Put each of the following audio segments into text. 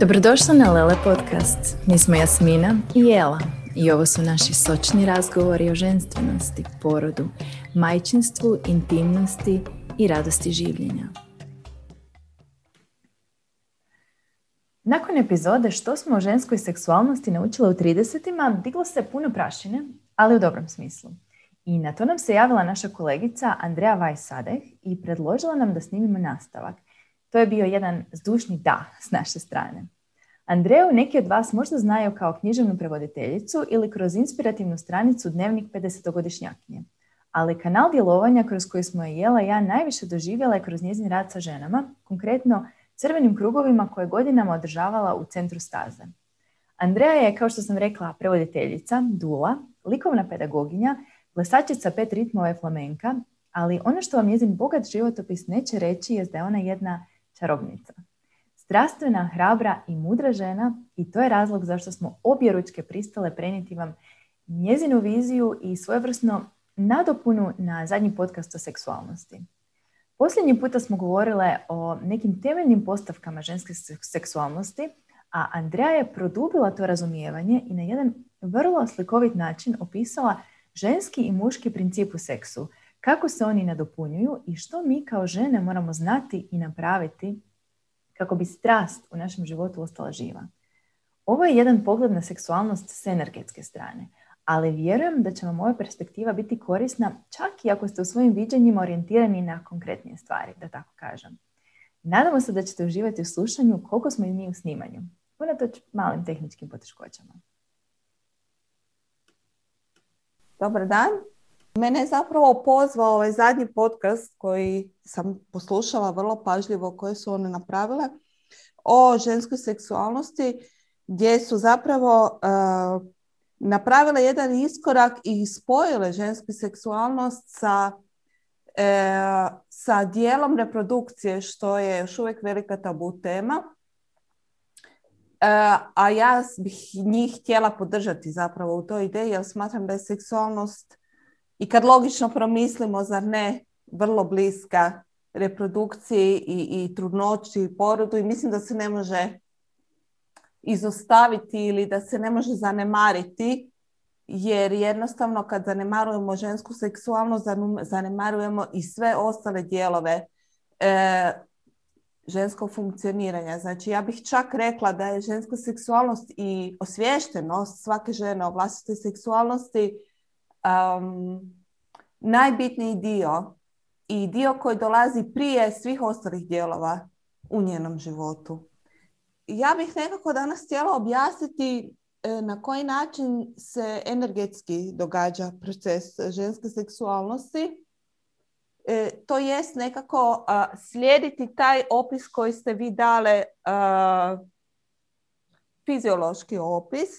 Dobrodošla na Lele Podcast. Mi smo Jasmina i Jela i ovo su naši sočni razgovori o ženstvenosti, porodu, majčinstvu, intimnosti i radosti življenja. Nakon epizode što smo o ženskoj seksualnosti naučile u 30-ima, diglo se puno prašine, ali u dobrom smislu. I na to nam se javila naša kolegica Andreja Vajsadeh i predložila nam da snimimo nastavak. To je bio jedan zdušni da s naše strane. Andreju neki od vas možda znaju kao književnu prevoditeljicu ili kroz inspirativnu stranicu Dnevnik 50-godišnjakinje. Ali kanal djelovanja kroz koji smo je Jela ja najviše doživjela je kroz njezin rad sa ženama, konkretno crvenim krugovima koje godinama održavala u centru staze. Andreja je, kao što sam rekla, prevoditeljica, dula, likovna pedagoginja, plesačica 5 ritmova flamenka, ali ono što vam njezin bogat životopis neće reći je da je ona jedna čarobnica. Strastvena, hrabra i mudra žena i to je razlog zašto smo objeručke pristale prenijeti vam njezinu viziju i svojevrsno nadopunu na zadnji podcast o seksualnosti. Posljednji puta smo govorile o nekim temeljnim postavkama ženske seksualnosti, a Andreja je produbila to razumijevanje i na jedan vrlo slikovit način opisala ženski i muški princip u seksu, kako se oni nadopunjuju i što mi kao žene moramo znati i napraviti kako bi strast u našem životu ostala živa. Ovo je jedan pogled na seksualnost s energetske strane, ali vjerujem da će vam ova perspektiva biti korisna čak i ako ste u svojim viđenjima orijentirani na konkretnije stvari, da tako kažem. Nadamo se da ćete uživati u slušanju koliko smo i mi u snimanju, unatoč malim tehničkim poteškoćama. Dobar dan. Mene je zapravo pozvao ovaj zadnji podcast koji sam poslušala vrlo pažljivo koje su one napravile o ženskoj seksualnosti, gdje su zapravo napravile jedan iskorak i spojile žensku seksualnost sa dijelom reprodukcije, što je još uvijek velika tabu tema. A ja bih njih htjela podržati zapravo u toj ideji, jer smatram da je seksualnost, i kad logično promislimo, zar ne, vrlo bliska reprodukciji i trudnoći i porodu, i mislim da se ne može izostaviti ili da se ne može zanemariti, jer jednostavno kad zanemarujemo žensku seksualnost, zanemarujemo i sve ostale dijelove ženskog funkcioniranja. Znači, ja bih čak rekla da je ženska seksualnost i osviještenost svake žene o vlastitoj seksualnosti najbitniji dio i dio koji dolazi prije svih ostalih dijelova u njenom životu. Ja bih nekako danas htjela objasniti na koji način se energetski događa proces ženske seksualnosti. To jest nekako slijediti taj opis koji ste vi dale, fiziološki opis,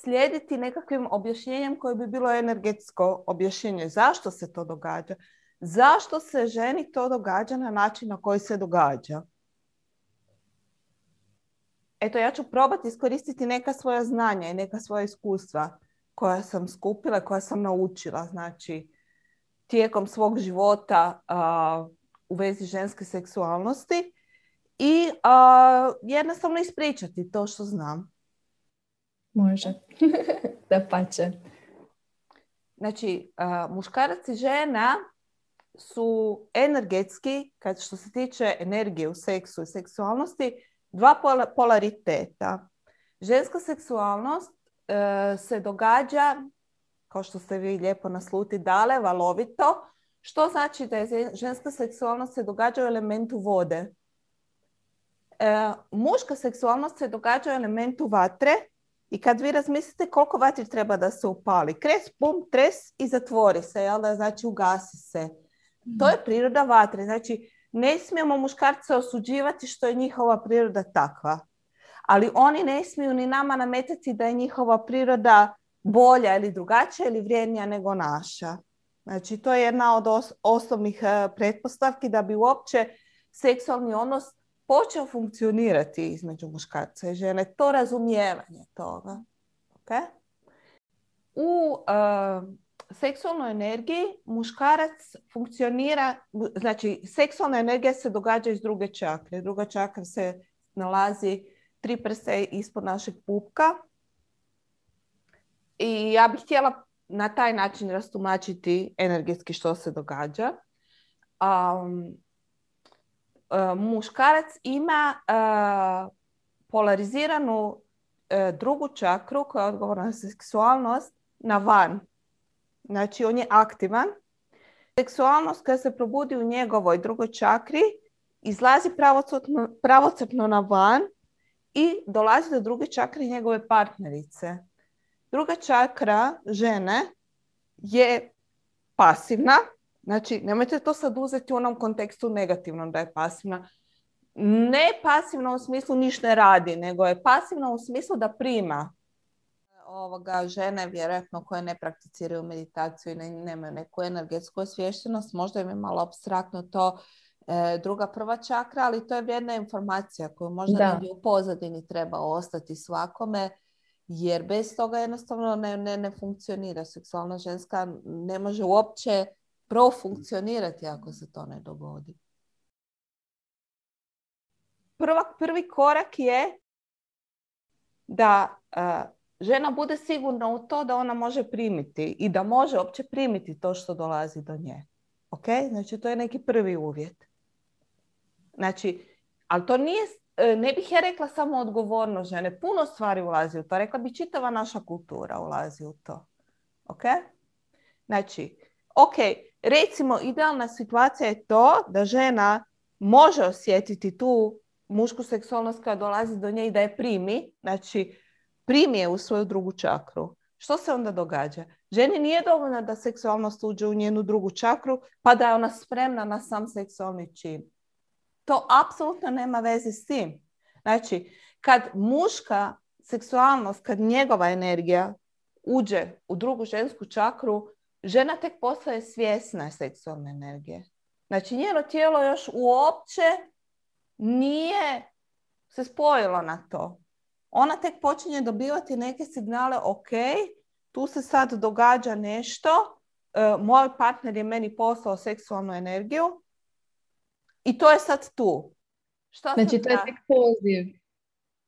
slijediti nekakvim objašnjenjem koje bi bilo energetsko objašnjenje. Zašto se to događa? Zašto se ženi to događa na način na koji se događa? Eto, ja ću probati iskoristiti neka svoja znanja i neka svoja iskustva koja sam skupila, koja sam naučila, znači, tijekom svog života u vezi ženske seksualnosti i jednostavno ispričati to što znam. Može, da pače. Znači, muškarac i žena su energetski, kad što se tiče energije u seksu i seksualnosti, dva polariteta. Ženska seksualnost se događa, kao što ste vi lijepo nasluti dale, valovito, što znači da je ženska seksualnost se događa u elementu vode. Muška seksualnost se događa u elementu vatre i kad vi razmislite koliko vatri treba da se upali, kres, pum, tres i zatvori se, jel da, znači ugasi se. To je priroda vatre, znači ne smijemo muškarce osuđivati što je njihova priroda takva, ali oni ne smiju ni nama nametati da je njihova priroda bolja ili drugačija ili vrijednija nego naša. Znači, to je jedna od osnovnih pretpostavki da bi uopće seksualni odnos počeo funkcionirati između muškarca i žene. To razumijevanje toga. Okay? U seksualnoj energiji muškarac funkcionira, znači seksualna energija se događa iz druge čakre. Druga čakra se nalazi tri prse ispod našeg pupka. I ja bih htjela na taj način rastumačiti energetski što se događa. Muškarac ima polariziranu drugu čakru koja je odgovorna za seksualnost na van. Znači, on je aktivan. Seksualnost koja se probudi u njegovoj drugoj čakri izlazi pravocrtno na van i dolazi do druge čakre njegove partnerice. Druga čakra žene je pasivna. Znači, nemojte to sad uzeti u onom kontekstu negativnom da je pasivna. Ne pasivna u smislu ništa ne radi, nego je pasivna u smislu da prima. Žene vjerojatno koje ne prakticiraju meditaciju i nemaju neku energetsku osviještenost, možda im je malo apstraktno to druga prva čakra, ali to je vrijedna informacija koju možda negdje u pozadini treba ostati svakome, jer bez toga jednostavno ne funkcionira. Seksualna ženska ne može uopće profunkcionirati ako se to ne dogodi. Prvi korak je da žena bude sigurna u to da ona može primiti i da može uopće primiti to što dolazi do nje. Okay? Znači, to je neki prvi uvjet. Znači, ali to nije, ne bih ja rekla samo odgovornost žene. Puno stvari ulazi u to. Rekla bi čitava naša kultura ulazi u to. Okay? Znači, ok, recimo idealna situacija je to da žena može osjetiti tu mušku seksualnost koja dolazi do nje i da je primi. Znači, primi je u svoju drugu čakru. Što se onda događa? Ženi nije dovoljno da seksualnost uđe u njenu drugu čakru pa da je ona spremna na sam seksualni čin. To apsolutno nema veze s tim. Znači, kad muška seksualnost, kad njegova energija uđe u drugu žensku čakru, žena tek postaje svjesna seksualne energije. Znači, njeno tijelo još uopće nije se spojilo na to. Ona tek počinje dobivati neke signale, ok, tu se sad događa nešto, moj partner je meni poslao seksualnu energiju i to je sad tu. Šta znači, to je tek poziv.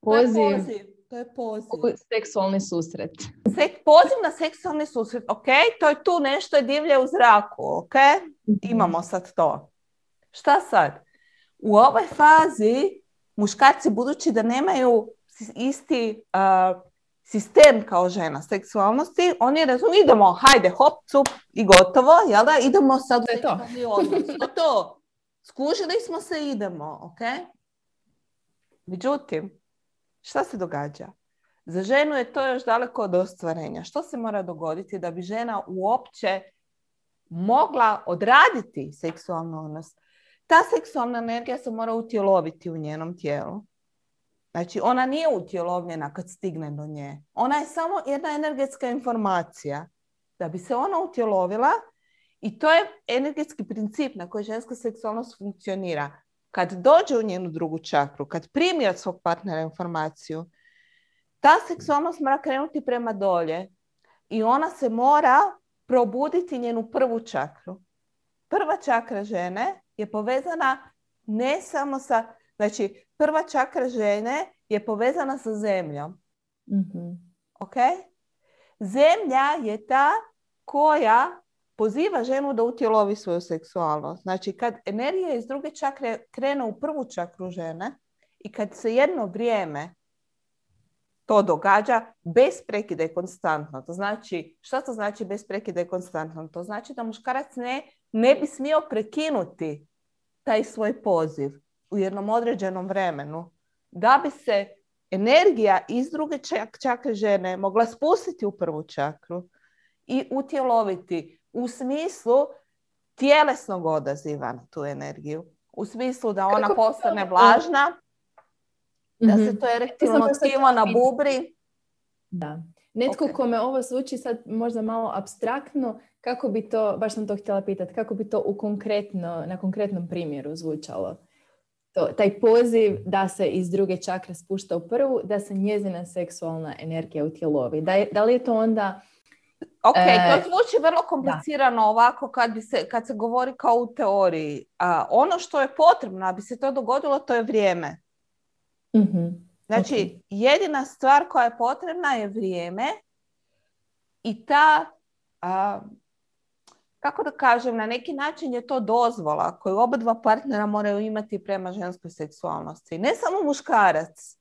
To je poziv. Seksualni susret. Poziv na seksualni susret, ok, to je tu, nešto je divlje u zraku, ok, imamo sad to. Šta sad? U ovoj fazi muškarci, budući da nemaju isti sistem kao žena seksualnosti, oni razumiju, idemo, hajde, hop, cup i gotovo, jel da, idemo sad u seksualni odnos. To. Skužili smo se, idemo, ok? Međutim, šta se događa? Za ženu je to još daleko od ostvarenja. Što se mora dogoditi da bi žena uopće mogla odraditi seksualnu odnos? Ta seksualna energija se mora utjeloviti u njenom tijelu. Znači, ona nije utjelovljena kad stigne do nje. Ona je samo jedna energetska informacija. Da bi se ona utjelovila, i to je energetski princip na koji ženska seksualnost funkcionira. Kad dođe u njenu drugu čakru, kad primi od svog partnera informaciju, ta seksualnost mora krenuti prema dolje i ona se mora probuditi njenu prvu čakru. Prva čakra žene je povezana ne samo sa... Znači, prva čakra žene je povezana sa zemljom. Mm-hmm. Okay? Zemlja je ta koja poziva ženu da utjelovi svoju seksualnost. Znači, kad energija iz druge čakre krene u prvu čakru žene i kad se jedno vrijeme to događa bez prekida i konstantno. To znači, šta to znači bez prekida i konstantno? To znači da muškarac ne bi smio prekinuti taj svoj poziv u jednom određenom vremenu, da bi se energija iz druge čakre žene mogla spustiti u prvu čakru i utjeloviti u smislu tjelesnog odaziva na tu energiju. U smislu da ona postane vlažna, da se to erektilno tkivo na bubri. Da. Netko kome ovo zvuči sad možda malo apstraktno, kako bi to, baš sam to htjela pitati, kako bi to na konkretnom primjeru zvučalo? Taj poziv da se iz druge čakre spušta u prvu, da se njezina seksualna energija utjelovi. Da li je to onda... Ok, to zvuči vrlo komplicirano ovako kad se govori kao u teoriji. Ono što je potrebno, da bi se to dogodilo, to je vrijeme. Mm-hmm. Znači, jedina stvar koja je potrebna je vrijeme i ta, kako da kažem, na neki način je to dozvola koju oba dva partnera moraju imati prema ženskoj seksualnosti. Ne samo muškarac,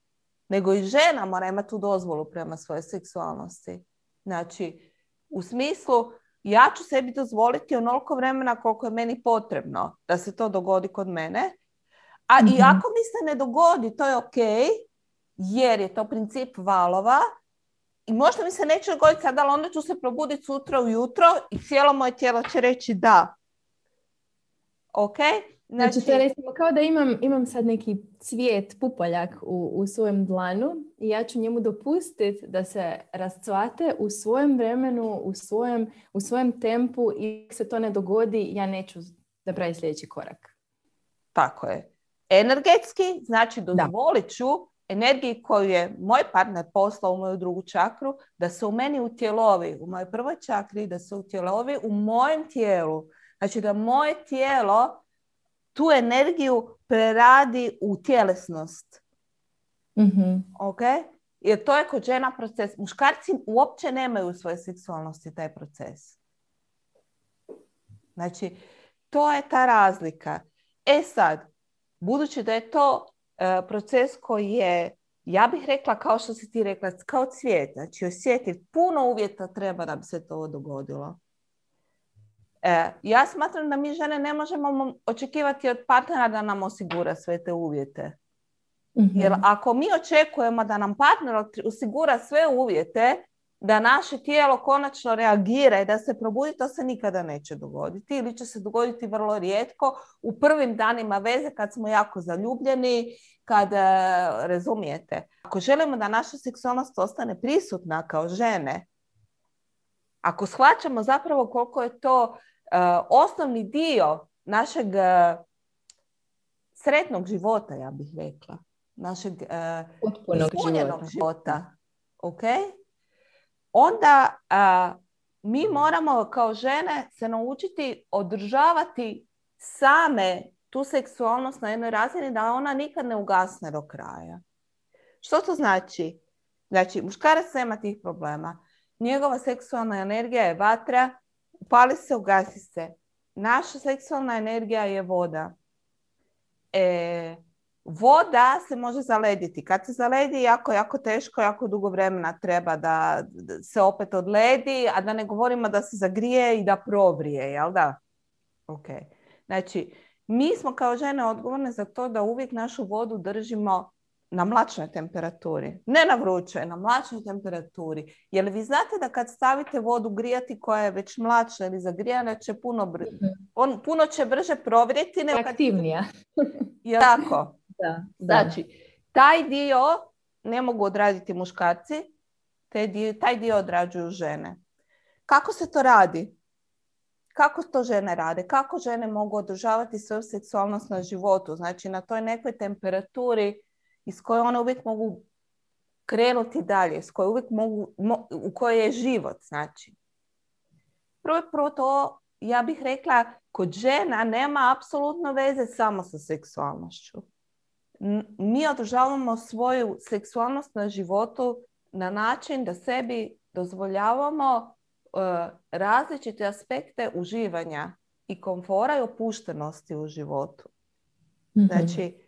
nego i žena mora imati tu dozvolu prema svojoj seksualnosti. Znači, u smislu, ja ću sebi dozvoliti onoliko vremena koliko je meni potrebno da se to dogodi kod mene. A i ako mi se ne dogodi, to je ok, jer je to princip valova. I možda mi se neće dogoditi sada, ali onda ću se probuditi sutra ujutro i cijelo moje tijelo će reći da. Ok? Znači, to je recimo kao da imam sad neki cvijet, pupoljak u svojem dlanu i ja ću njemu dopustiti da se rascvate u svojem vremenu, u svojem tempu i ako se to ne dogodi, ja neću da pravim sljedeći korak. Tako je. Energetski, znači dozvolit ću energiji koju je moj partner poslao u moju drugu čakru, da se u meni utjelovi, u mojoj prvoj čakri, da se utjelovi u mojem tijelu. Znači da moje tijelo tu energiju preradi u tjelesnost. Mm-hmm. Okay? Jer to je kod žena proces. Muškarci uopće nemaju u svojoj seksualnosti taj proces. Znači, to je ta razlika. E sad, budući da je to proces koji je, ja bih rekla kao što si ti rekla, kao cvijet. Znači, osjetiti puno uvjeta treba da bi se to dogodilo. Ja smatram da mi žene ne možemo očekivati od partnera da nam osigura sve te uvjete. Mm-hmm. Jer ako mi očekujemo da nam partner osigura sve uvjete, da naše tijelo konačno reagira i da se probudi, to se nikada neće dogoditi. Ili će se dogoditi vrlo rijetko u prvim danima veze kad smo jako zaljubljeni, kad razumijete. Ako želimo da naša seksualnost ostane prisutna kao žene, ako shvaćamo zapravo koliko je to osnovni dio našeg sretnog života, ja bih rekla, našeg ispunjenog života, okay? Onda mi moramo kao žene se naučiti održavati same tu seksualnost na jednoj razini da ona nikad ne ugasne do kraja. Što to znači? Znači, muškarac nema tih problema. Njegova seksualna energija je vatra, upali se, ugasi se. Naša seksualna energija je voda. Voda se može zalediti. Kad se zaledi, jako, jako teško, jako dugo vremena treba da se opet odledi, a da ne govorimo da se zagrije i da provrije, jel da? Okay. Znači, mi smo kao žene odgovorne za to da uvijek našu vodu držimo na mlačnoj temperaturi. Ne na vrućoj, na mlačnoj temperaturi. Jer vi znate da kad stavite vodu grijati koja je već mlačna ili zagrijana, će puno će brže provrijeti. Aktivnija. Jel tako? Da. Znači, taj dio ne mogu odraditi muškarci, taj dio odrađuju žene. Kako se to radi? Kako to žene rade? Kako žene mogu održavati svoju seksualnost na životu? Znači, na toj nekoj temperaturi iz koje one uvijek mogu krenuti dalje, iz koje uvijek mogu, u kojoj je život, znači. Prvo to, ja bih rekla, kod žena nema apsolutno veze samo sa seksualnošću. Mi održavamo svoju seksualnost na životu na način da sebi dozvoljavamo različite aspekte uživanja i komfora i opuštenosti u životu. Mm-hmm. Znači,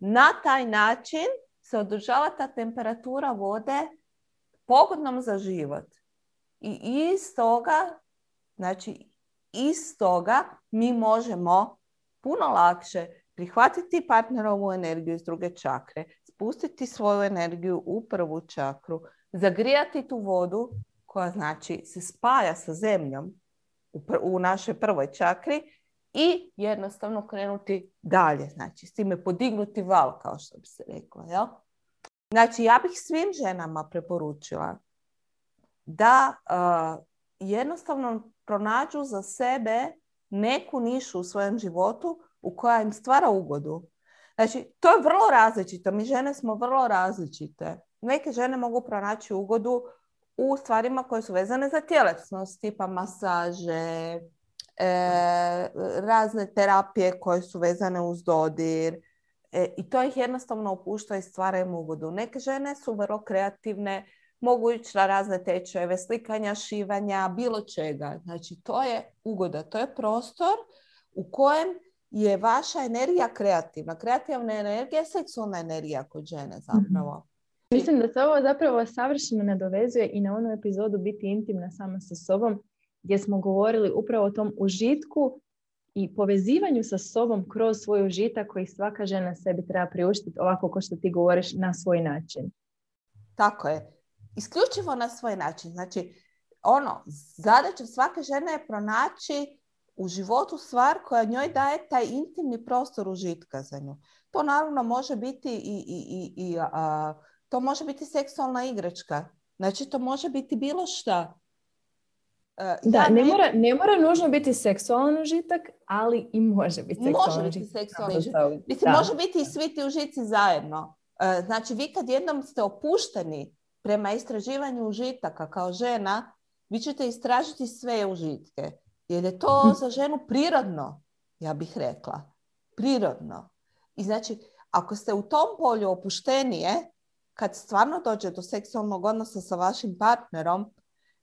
na taj način se održava ta temperatura vode pogodnom za život. I iz toga mi možemo puno lakše prihvatiti partnerovu energiju iz druge čakre, spustiti svoju energiju u prvu čakru, zagrijati tu vodu koja znači se spaja sa zemljom u našoj prvoj čakri i jednostavno krenuti dalje, znači s time podignuti val, kao što bi se reklo. Jel? Znači, ja bih svim ženama preporučila da jednostavno pronađu za sebe neku nišu u svojem životu u koja im stvara ugodu. Znači, to je vrlo različito. Mi žene smo vrlo različite. Neke žene mogu pronaći ugodu u stvarima koje su vezane za tjelesnost, tipa masaže, razne terapije koje su vezane uz dodir, I to ih jednostavno opušta i stvara im ugodu. Neke žene su vrlo kreativne, mogu ići na razne tečajeve, slikanja, šivanja, bilo čega. Znači, to je ugoda, to je prostor u kojem je vaša energija kreativna. Kreativna energija je seksualna energija kod žene zapravo. Mislim da se ovo zapravo savršeno nadovezuje i na onu epizodu Biti intimna sama sa sobom, gdje smo govorili upravo o tom užitku i povezivanju sa sobom kroz svoj užitak koji svaka žena sebi treba priuštiti, ovako kao što ti govoriš, na svoj način. Tako je. Isključivo na svoj način. Znači, zadaća svake žene je pronaći u životu stvar koja njoj daje taj intimni prostor užitka za nju. To naravno može biti to može biti seksualna igračka. Znači, to može biti bilo šta. Ne mora nužno biti seksualan užitak, ali i može biti seksualan užitak. Može biti i svi ti užici zajedno. Znači, vi kad jednom ste opušteni prema istraživanju užitaka kao žena, vi ćete istražiti sve užitke. Jer je to za ženu prirodno, ja bih rekla. Prirodno. I znači, ako ste u tom polju opuštenije, kad stvarno dođe do seksualnog odnosa sa vašim partnerom,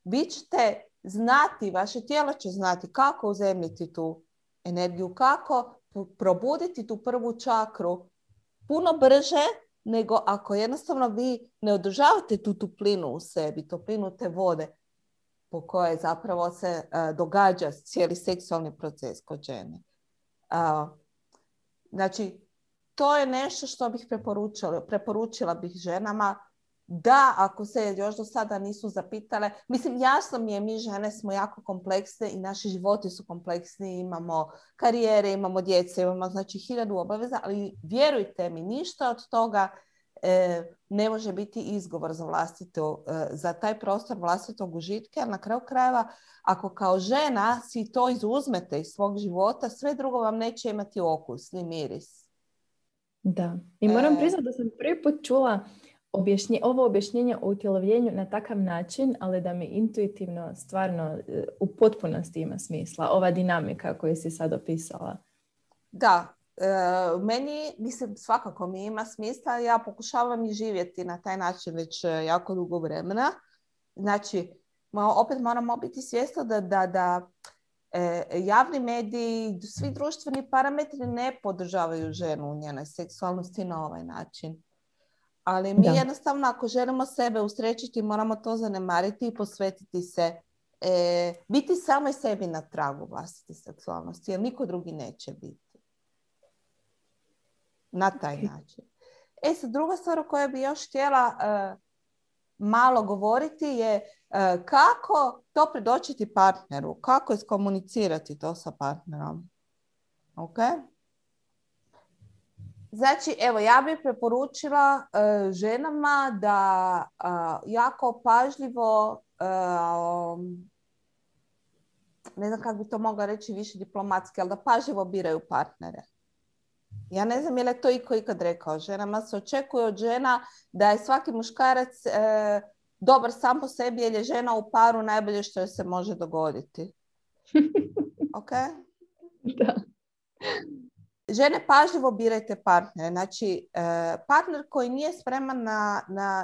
vi ćete znati, vaše tijelo će znati kako uzemljiti tu energiju, kako probuditi tu prvu čakru puno brže nego ako jednostavno vi ne održavate tu toplinu u sebi, toplinu te vode po kojoj zapravo se događa cijeli seksualni proces kod žene. Znači, to je nešto što bih preporučila bih ženama. Da, ako se još do sada nisu zapitale, mislim, jasno mi je, mi žene smo jako kompleksne i naši životi su kompleksni, imamo karijere, imamo djece, imamo znači 1000 obaveza, ali vjerujte mi, ništa od toga ne može biti izgovor za za taj prostor vlastitog užitka, jer na kraju krajeva, ako kao žena si to izuzmete iz svog života, sve drugo vam neće imati okus, ni miris. Da, i moram priznati da sam prvi put čula ovo objašnjenje o utjelovljenju na takav način, ali da mi intuitivno stvarno u potpunosti ima smisla ova dinamika koju si sad opisala. Da, meni, mislim, svakako mi ima smisla. Ja pokušavam i živjeti na taj način već jako dugo vremena. Znači, opet moramo biti svjesni da javni mediji, svi društveni parametri ne podržavaju ženu u njenoj seksualnosti na ovaj način. Ali mi jednostavno, ako želimo sebe usrećiti, moramo to zanemariti i posvetiti se, biti samo i sebi na tragu vlastite seksualnosti, jer niko drugi neće biti. Na taj način. Sad, druga stvar o kojoj bi još htjela malo govoriti je kako to predočiti partneru, kako iskomunicirati to sa partnerom. Ok? Znači, evo, ja bih preporučila ženama da jako pažljivo, ne znam kako bi to mogla reći više diplomatski, ali da pažljivo biraju partnere. Ja ne znam je li to iko ikad rekao ženama. Se očekuje od žena da je svaki muškarac dobar sam po sebi, jer je žena u paru najbolje što joj se može dogoditi. Ok? Da. Žene, pažljivo birajte partnere. Znači, partner koji nije spreman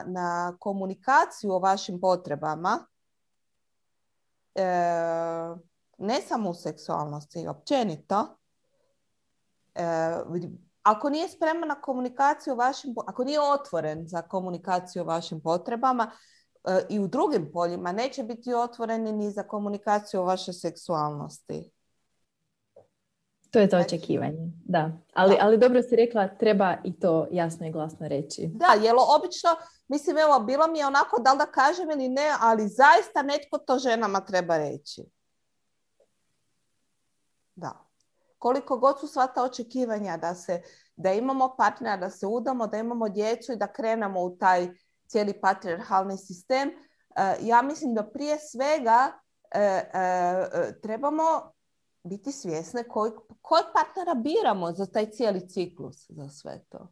na komunikaciju o vašim potrebama, ne samo u seksualnosti, općenito, ako nije spreman na komunikaciju o vašim, ako nije otvoren za komunikaciju o vašim potrebama i u drugim poljima, neće biti otvoren ni za komunikaciju o vašoj seksualnosti. To je to očekivanje, da. Ali dobro si rekla, treba i to jasno i glasno reći. Da, jer obično, mislim, evo, bilo mi je onako da li da kažem ili ne, ali zaista netko to ženama treba reći. Da. Koliko god su sva ta očekivanja da imamo partnera, da se udamo, da imamo djecu i da krenemo u taj cijeli patrijarhalni sistem, ja mislim da prije svega trebamo biti svjesne kojeg partnera biramo za taj cijeli ciklus, za sve to.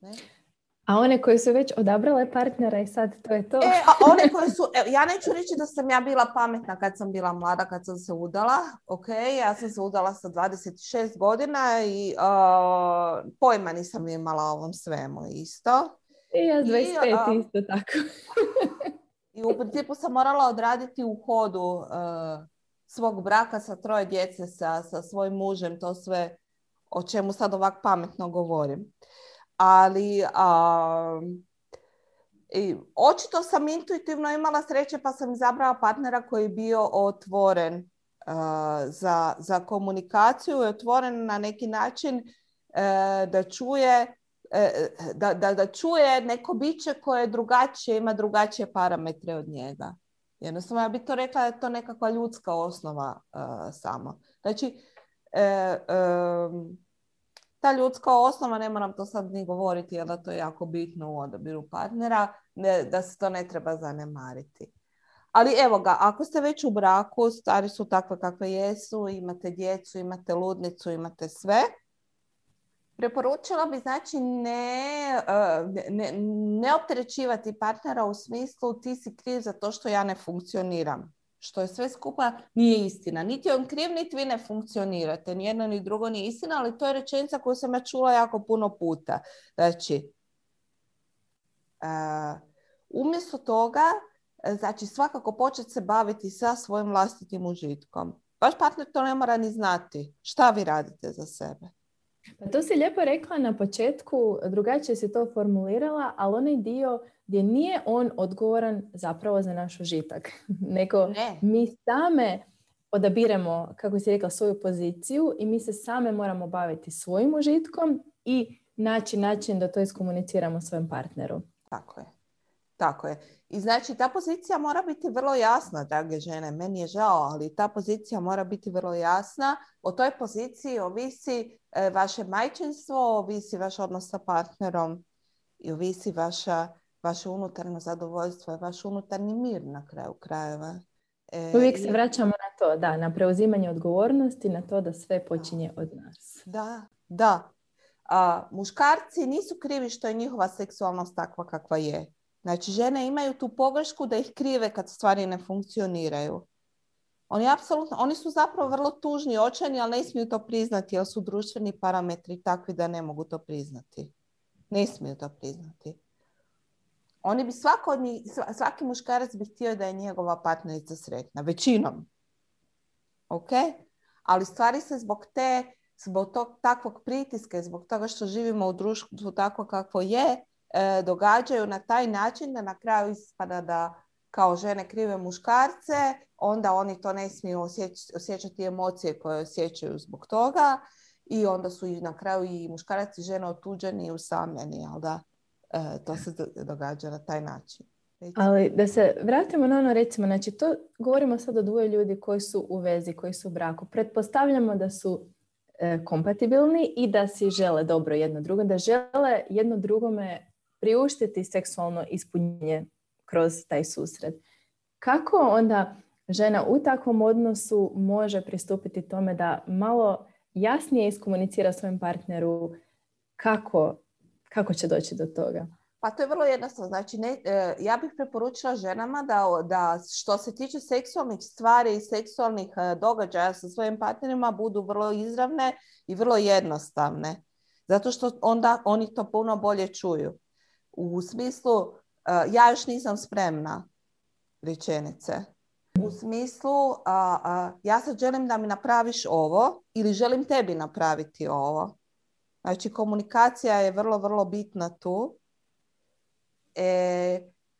Ne? A one koje su već odabrale partnera i sad to je to. A one koje su, ja neću reći da sam ja bila pametna kad sam bila mlada, kad sam se udala. Ok, ja sam se udala sa 26 godina i pojma nisam imala o ovom svemu isto. I ja s 25 isto tako. I u principu sam morala odraditi u hodu svog braka sa 3 djece, sa svojim mužem, to sve o čemu sad ovak pametno govorim. Ali i očito sam intuitivno imala sreće pa sam izabrala partnera koji je bio otvoren za komunikaciju i otvoren na neki način da čuje neko biće koje drugačije, ima drugačije parametre od njega. Jednostavno, ja bih to rekla da je to nekakva ljudska osnova samo. Znači, ta ljudska osnova, ne moram to sad ni govoriti, jer da to je jako bitno u odabiru partnera, da se to ne treba zanemariti. Ali evo ga, ako ste već u braku, stvari su takve kakve jesu, imate djecu, imate ludnicu, imate sve, preporučila bi znači ne opterećivati partnera u smislu ti si kriv za to što ja ne funkcioniram. Što je sve skupa nije istina. Niti on kriv, niti vi ne funkcionirate. Ni jedno ni drugo nije istina, ali to je rečenica koju sam ja čula jako puno puta. Znači, umjesto toga, znači svakako početi se baviti sa svojim vlastitim užitkom. Vaš partner to ne mora ni znati. Šta vi radite za sebe? Pa to si lijepo rekla na početku, drugačije si to formulirala, ali onaj dio gdje nije on odgovoran zapravo za naš užitak. Mi same odabiremo, kako si rekla, svoju poziciju i mi se same moramo baviti svojim užitkom i naći način da to iskomuniciramo svojem partneru. Tako je. Tako je. I znači ta pozicija mora biti vrlo jasna, drage žene. Meni je žao, ali ta pozicija mora biti vrlo jasna. O toj poziciji ovisi vaše majčinstvo, ovisi vaš odnos sa partnerom i ovisi vaše unutarnje zadovoljstvo i vaš unutarnji mir na kraju krajeva. Uvijek se vraćamo na to, da, na preuzimanje odgovornosti, na to da sve počinje od nas. Da, da. Muškarci nisu krivi što je njihova seksualnost takva kakva je. Znači, žene imaju tu pogrešku da ih krive kad stvari ne funkcioniraju. Oni su zapravo vrlo tužni, očajni, ali ne smiju to priznati, jer su društveni parametri takvi da ne mogu to priznati. Ne smiju to priznati. Oni bi svaki muškarac bi htio da je njegova partnerica sretna, većinom. Ok? Ali stvari se zbog tog takvog pritiska, zbog toga što živimo u društvu tako kako je, događaju na taj način da na kraju ispada da kao žene krive muškarce, onda oni to ne smiju osjećati emocije koje osjećaju zbog toga i onda su i na kraju i muškarac i žene otuđeni i usamljeni, ali da to se događa na taj način. Ali da se vratimo na ono, recimo, znači to govorimo sad o dvoje ljudi koji su u vezi, koji su u braku. Pretpostavljamo da su kompatibilni i da si žele dobro jedno drugo, da žele jedno drugome priuštiti seksualno ispunjenje kroz taj susret. Kako onda žena u takvom odnosu može pristupiti tome da malo jasnije iskomunicira svojem partneru kako će doći do toga? Pa to je vrlo jednostavno. Znači, ja bih preporučila ženama da što se tiče seksualnih stvari i seksualnih događaja sa svojim partnerima budu vrlo izravne i vrlo jednostavne. Zato što onda oni to puno bolje čuju. U smislu, ja još nisam spremna, rečenice. U smislu, ja sad želim da mi napraviš ovo ili želim tebi napraviti ovo. Znači, komunikacija je vrlo, vrlo bitna tu.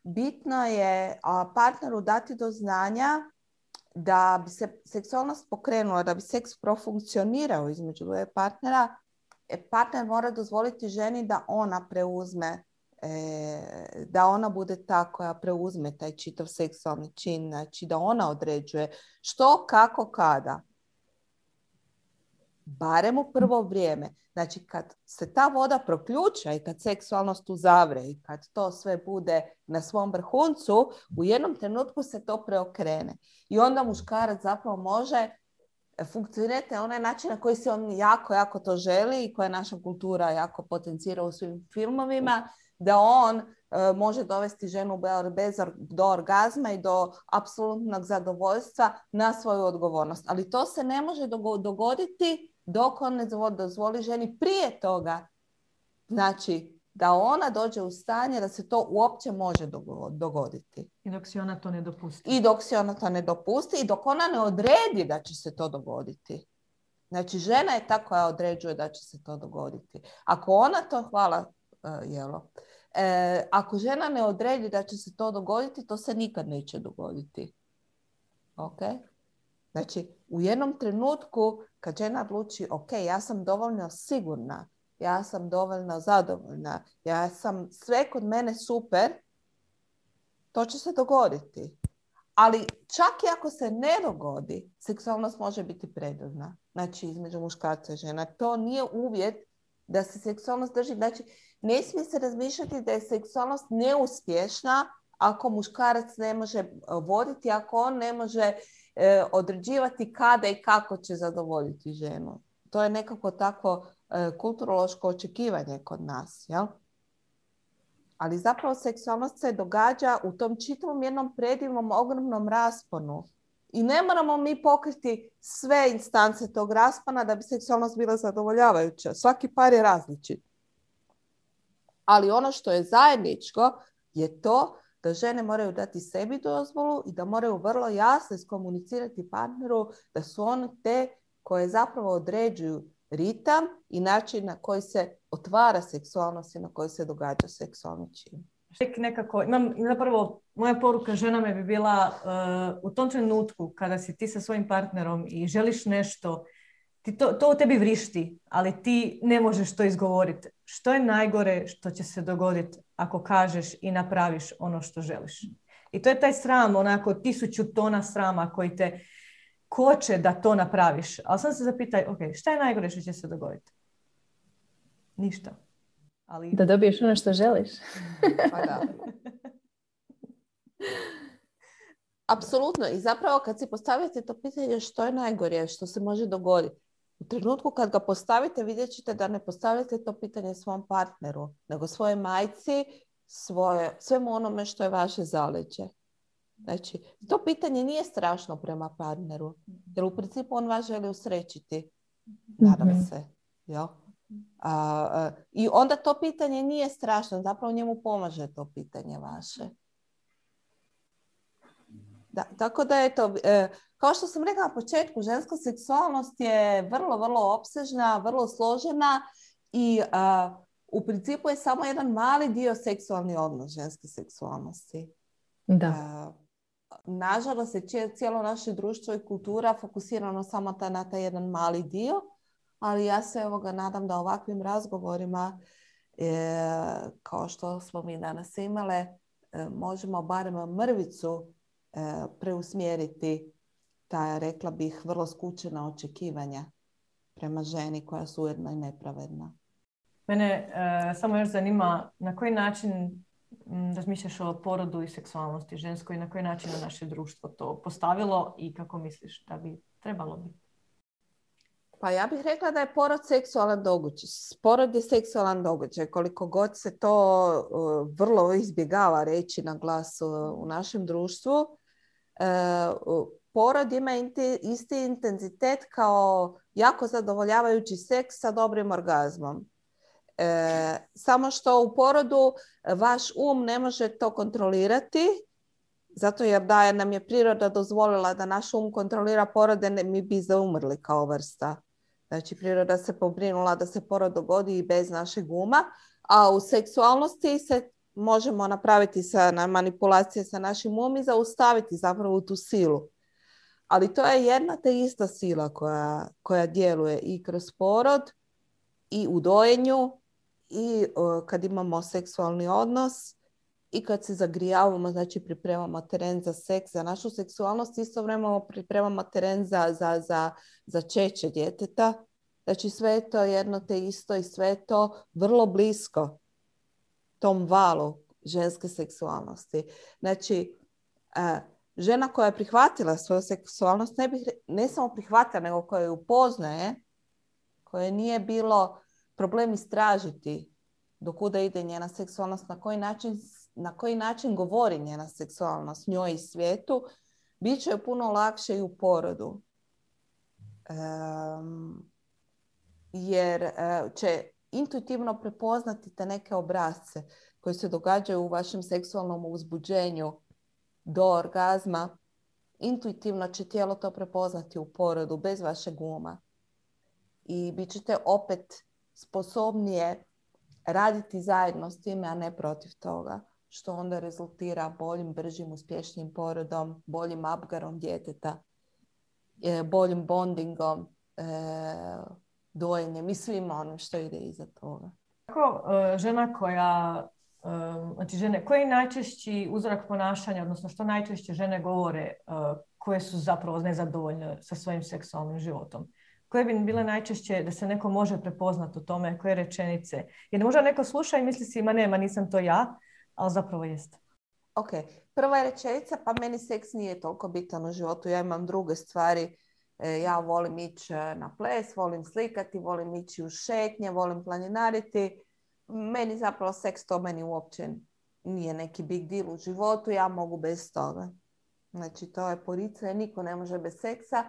Bitno je partneru dati do znanja da bi se seksualnost pokrenula, da bi seks profunkcionirao između dvoje partnera. Partner mora dozvoliti ženi da ona preuzme, da ona bude ta koja preuzme taj čitav seksualni čin, znači da ona određuje što, kako, kada. Barem u prvo vrijeme. Znači, kad se ta voda proključa i kad seksualnost uzavre i kad to sve bude na svom vrhuncu, u jednom trenutku se to preokrene. I onda muškarac zapravo može funkcionirati na onaj način na koji se on jako, jako to želi i koja naša kultura jako potencira u svim filmovima, da on može dovesti ženu do orgazma i do apsolutnog zadovoljstva na svoju odgovornost. Ali to se ne može dogoditi dok on ne dozvoli ženi prije toga. Znači, da ona dođe u stanje da se to uopće može dogoditi. I dok si ona to ne dopusti. I dok ona ne odredi da će se to dogoditi. Znači, žena je ta koja određuje da će se to dogoditi. Ako ona to, ako žena ne odredi da će se to dogoditi, to se nikad neće dogoditi. Ok? Znači, u jednom trenutku kad žena odluči, ok, ja sam dovoljno sigurna, ja sam dovoljno zadovoljna, ja sam sve kod mene super, to će se dogoditi. Ali čak i ako se ne dogodi, seksualnost može biti predivna. Znači, između muškarca i žena. To nije uvjet da se seksualnost drži. Znači, ne smije se razmišljati da je seksualnost neuspješna ako muškarac ne može voditi, ako on ne može određivati kada i kako će zadovoljiti ženu. To je nekako tako kulturološko očekivanje kod nas, jel? Ali zapravo seksualnost se događa u tom čitavom jednom predivnom ogromnom rasponu. I ne moramo mi pokriti sve instance tog raspona da bi seksualnost bila zadovoljavajuća. Svaki par je različit. Ali ono što je zajedničko je to da žene moraju dati sebi dozvolu i da moraju vrlo jasno iskomunicirati partneru da su one te koje zapravo određuju ritam i način na koji se otvara seksualnost i na koji se događa seksualni čin. Nekako, zapravo, moja poruka ženama bi bila u tom trenutku kada si ti sa svojim partnerom i želiš nešto, ti to u tebi vrišti, ali ti ne možeš to izgovoriti. Što je najgore što će se dogoditi ako kažeš i napraviš ono što želiš? I to je taj sram, onako 1000 tona srama koji te koče da to napraviš. Ali sam se zapitaj, ok, šta je najgore što će se dogoditi? Ništa. Ali... Da dobiješ ono što želiš. Pa da. Apsolutno. I zapravo kad si postavite to pitanje što je najgore, što se može dogoditi, u trenutku kad ga postavite vidjet ćete da ne postavite to pitanje svom partneru, nego svojoj majci, svemu onome što je vaše zaleđe. Znači, to pitanje nije strašno prema partneru, jer u principu on vas želi usrećiti. Nadam se. Jel? I onda to pitanje nije strašno, zapravo njemu pomaže to pitanje vaše. Da, tako da je to, kao što sam rekla na početku, ženska seksualnost je vrlo, vrlo opsežna, vrlo složena i u principu je samo jedan mali dio seksualni odnos ženske seksualnosti. Da. Nažalost je cijelo naše društvo i kultura fokusirano samo na taj jedan mali dio, ali ja se nadam da ovakvim razgovorima kao što smo mi danas imale možemo barem mrvicu preusmjeriti ta, rekla bih, vrlo skučena očekivanja prema ženi koja su ujedno i nepravedna. Mene samo još zanima na koji način razmišljaš o porodu i seksualnosti ženskoj i na koji način je naše društvo to postavilo i kako misliš da bi trebalo biti? Pa ja bih rekla da je porod seksualan događaj. Porod je seksualan događaj. Koliko god se to vrlo izbjegava reći na glas u našem društvu, porod ima isti intenzitet kao jako zadovoljavajući seks sa dobrim orgazmom. Samo što u porodu vaš um ne može to kontrolirati, zato jer da nam je priroda dozvolila da naš um kontrolira porode, mi bi zaumrli kao vrsta. Znači, priroda se pobrinula da se porod dogodi i bez našeg uma, a u seksualnosti se možemo napraviti manipulacije sa našim umom i zaustaviti zapravo tu silu. Ali to je jedna te ista sila koja djeluje i kroz porod, i u dojenju, i kad imamo seksualni odnos, i kad se zagrijavamo, znači pripremamo teren za seks, za našu seksualnost, istovremeno pripremamo teren za čeče djeteta. Znači sve je to jedno te isto i sve je to vrlo blisko tom valu ženske seksualnosti. Znači, žena koja je prihvatila svoju seksualnost, ne samo prihvatila, nego koja ju poznaje, koje nije bilo problem istražiti do kuda ide njena seksualnost, na koji način govori njena seksualnost njoj i svijetu, bit će puno lakše i u porodu. Jer će intuitivno prepoznati te neke obrasce koji se događaju u vašem seksualnom uzbuđenju do orgazma. Intuitivno će tijelo to prepoznati u porodu bez vašeg uma. I bit ćete opet sposobnije raditi zajedno s time, a ne protiv toga, što onda rezultira boljim, bržim, uspješnijim porodom, boljim apgarom djeteta, boljim bondingom, dojenjem i svima onim što ide iza toga. Kako žene, koji je najčešći uzorak ponašanja, odnosno što najčešće žene govore koje su zapravo nezadovoljne sa svojim seksualnim životom? Koje bi bile najčešće da se neko može prepoznati u tome, koje rečenice? Jer možda neko sluša i misli si, ma nema, nisam to ja, ali zapravo jeste. Ok, prva je rečenica, pa meni seks nije toliko bitan u životu, ja imam druge stvari, ja volim ići na ples, volim slikati, volim ići u šetnje, volim planinariti, meni zapravo seks to meni uopće nije neki big deal u životu, ja mogu bez toga. Znači to je poricanje, niko ne može bez seksa,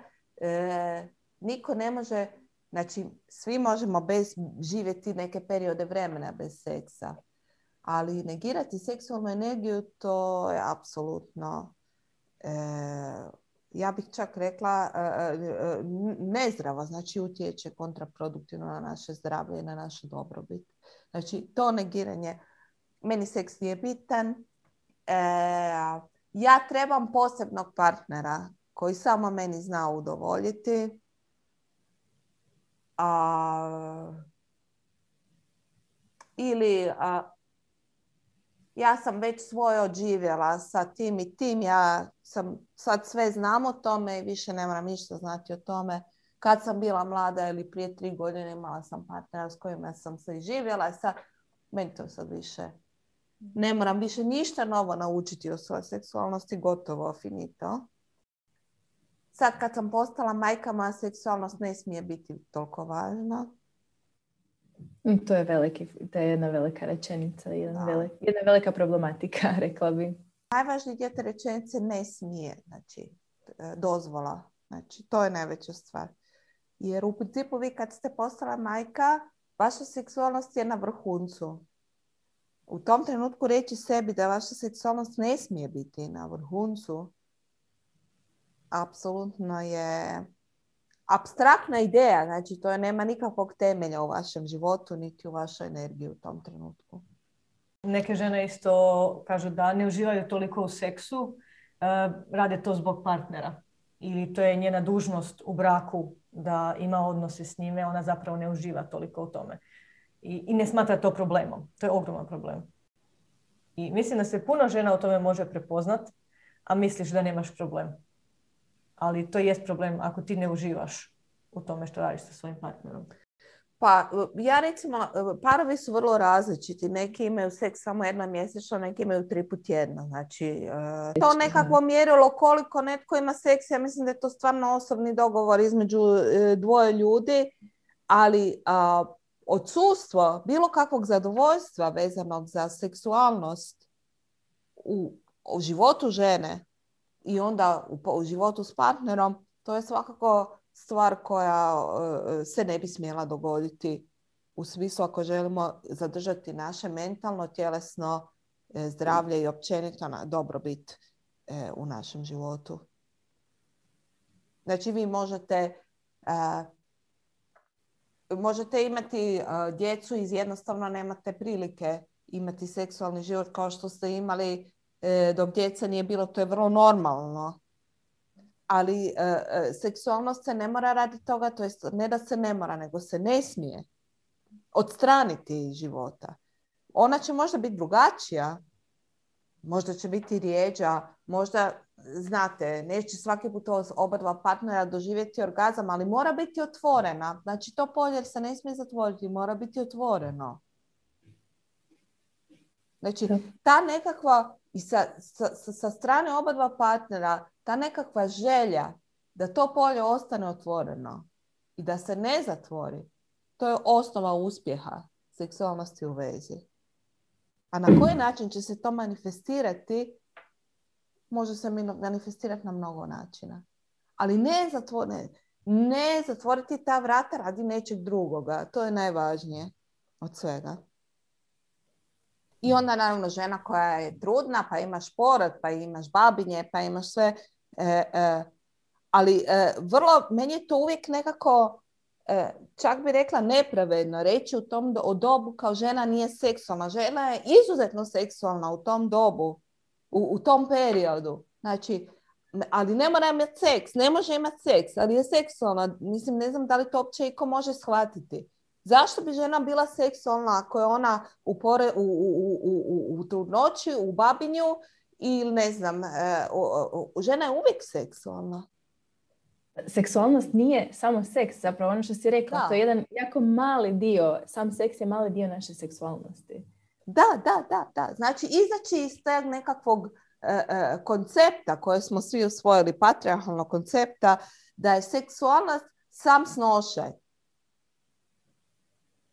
niko ne može, znači svi možemo bez živjeti neke periode vremena bez seksa, ali negirati seksualnu energiju to je apsolutno, ja bih čak rekla, nezdravo, znači utječe kontraproduktivno na naše zdravlje i na našu dobrobit. Znači to negiranje, meni seks nije bitan, ja trebam posebnog partnera koji samo meni zna udovoljiti. Ja sam već svoje odživjela sa tim i tim, ja sam sad sve znam o tome i više ne moram ništa znati o tome. Kad sam bila mlada ili prije 3 godine imala sam partnera s kojima sam se živjela, sad meni to sad više ne moram više ništa novo naučiti o svojoj seksualnosti, gotovo, finito. Sad kad sam postala majka, moja seksualnost ne smije biti toliko važna. To je jedna velika rečenica, jedna velika problematika, rekla bi. Najvažnije dijete rečenice ne smije, znači dozvola. Znači, to je najveća stvar. Jer u principu vi kad ste postala majka, vaša seksualnost je na vrhuncu. U tom trenutku reći sebi da vaša seksualnost ne smije biti na vrhuncu, apsolutno je apstraktna ideja, znači to nema nikakvog temelja u vašem životu niti u vašoj energiji u tom trenutku. Neke žene isto kažu da ne uživaju toliko u seksu, rade to zbog partnera ili to je njena dužnost u braku da ima odnose s njime, ona zapravo ne uživa toliko u tome i ne smatra to problemom. To je ogroman problem. I mislim da se puno žena u tome može prepoznat, a misliš da nemaš problem. Ali to jest problem ako ti ne uživaš u tome što radiš sa svojim partnerom. Pa ja recimo, parovi su vrlo različiti. Neki imaju seks samo jednom mjesečno, neki imaju 3 puta tjedno. Znači, to nekako mjerilo koliko netko ima seks. Ja mislim da je to stvarno osobni dogovor između 2 ljudi, ali odsustvo bilo kakvog zadovoljstva vezanog za seksualnost u životu žene i onda u životu s partnerom, to je svakako stvar koja se ne bi smjela dogoditi u smislu ako želimo zadržati naše mentalno, tjelesno zdravlje i općenito dobrobit u našem životu. Znači vi možete imati djecu i jednostavno nemate prilike imati seksualni život kao što ste imali dok djeca nije bilo, to je vrlo normalno. Ali seksualnost se ne mora radi toga, to jest ne da se ne mora, nego se ne smije odstraniti iz života. Ona će možda biti drugačija, možda će biti rijeđa, možda, znate, neće svaki put oba 2 partnera doživjeti orgazam, ali mora biti otvorena. Znači to polje se ne smije zatvoriti, mora biti otvoreno. Znači, ta nekakva I sa strane oba dva partnera ta nekakva želja da to polje ostane otvoreno i da se ne zatvori, to je osnova uspjeha seksualnosti u vezi. A na koji način će se to manifestirati, može se manifestirati na mnogo načina. Ali ne zatvoriti ta vrata radi nečeg drugoga. To je najvažnije od svega. I onda naravno žena koja je trudna, pa imaš porod, pa imaš babinje, pa imaš sve. Meni je to uvijek nekako, čak bi rekla nepravedno reći u tom dobu kao žena nije seksualna. Žena je izuzetno seksualna u tom dobu, u tom periodu. Znači, ali ne mora imati seks, ne može imati seks, ali je seksualna. Mislim, ne znam da li to uopće iko može shvatiti. Zašto bi žena bila seksualna ako je ona u trudnoći, u babinju ili ne znam, žena je uvijek seksualna. Seksualnost nije samo seks, zapravo ono što si rekla, da. To je jedan jako mali dio, sam seks je mali dio naše seksualnosti. Da. Znači, izaći iz tog nekakvog koncepta koje smo svi usvojili, patrijarhalnog koncepta, da je seksualnost sam snošaj.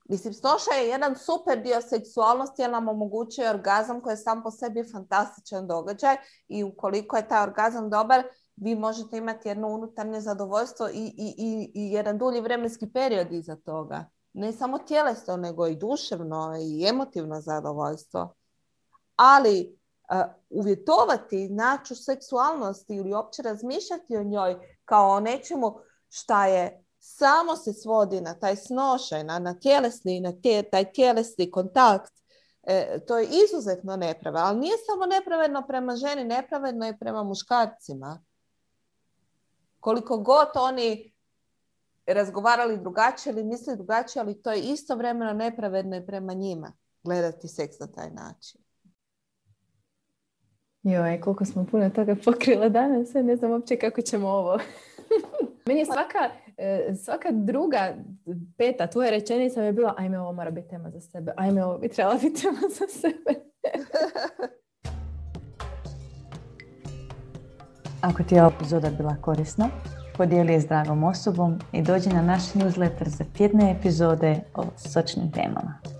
Mislim, snošaj je jedan super dio seksualnosti jer nam omogućuje orgazam koji je sam po sebi fantastičan događaj i ukoliko je taj orgazam dobar, vi možete imati jedno unutarnje zadovoljstvo i jedan dulji vremenski period iza toga. Ne samo tjelesno, nego i duševno i emotivno zadovoljstvo. Ali uvjetovati našu seksualnost ili uopće razmišljati o njoj kao o nečemu šta je samo se svodi na taj snošaj, na taj tjelesni kontakt. To je izuzetno nepravedno. Ali nije samo nepravedno prema ženi, nepravedno je prema muškarcima. Koliko god oni razgovarali drugačije ili misli drugačije, ali to je istovremeno nepravedno i prema njima gledati seks na taj način. Joj, koliko smo puno toga pokrila danas, ne znam uopće kako ćemo ovo. Meni je svaka druga, peta tvoja rečenica mi je bila ajme, ovo mora biti tema za sebe, ajme, ovo bi trebala biti tema za sebe. Ako ti je ova epizoda bila korisna, podijeli je s dragom osobom i dođi na naš newsletter za tjedne epizode o sočnim temama.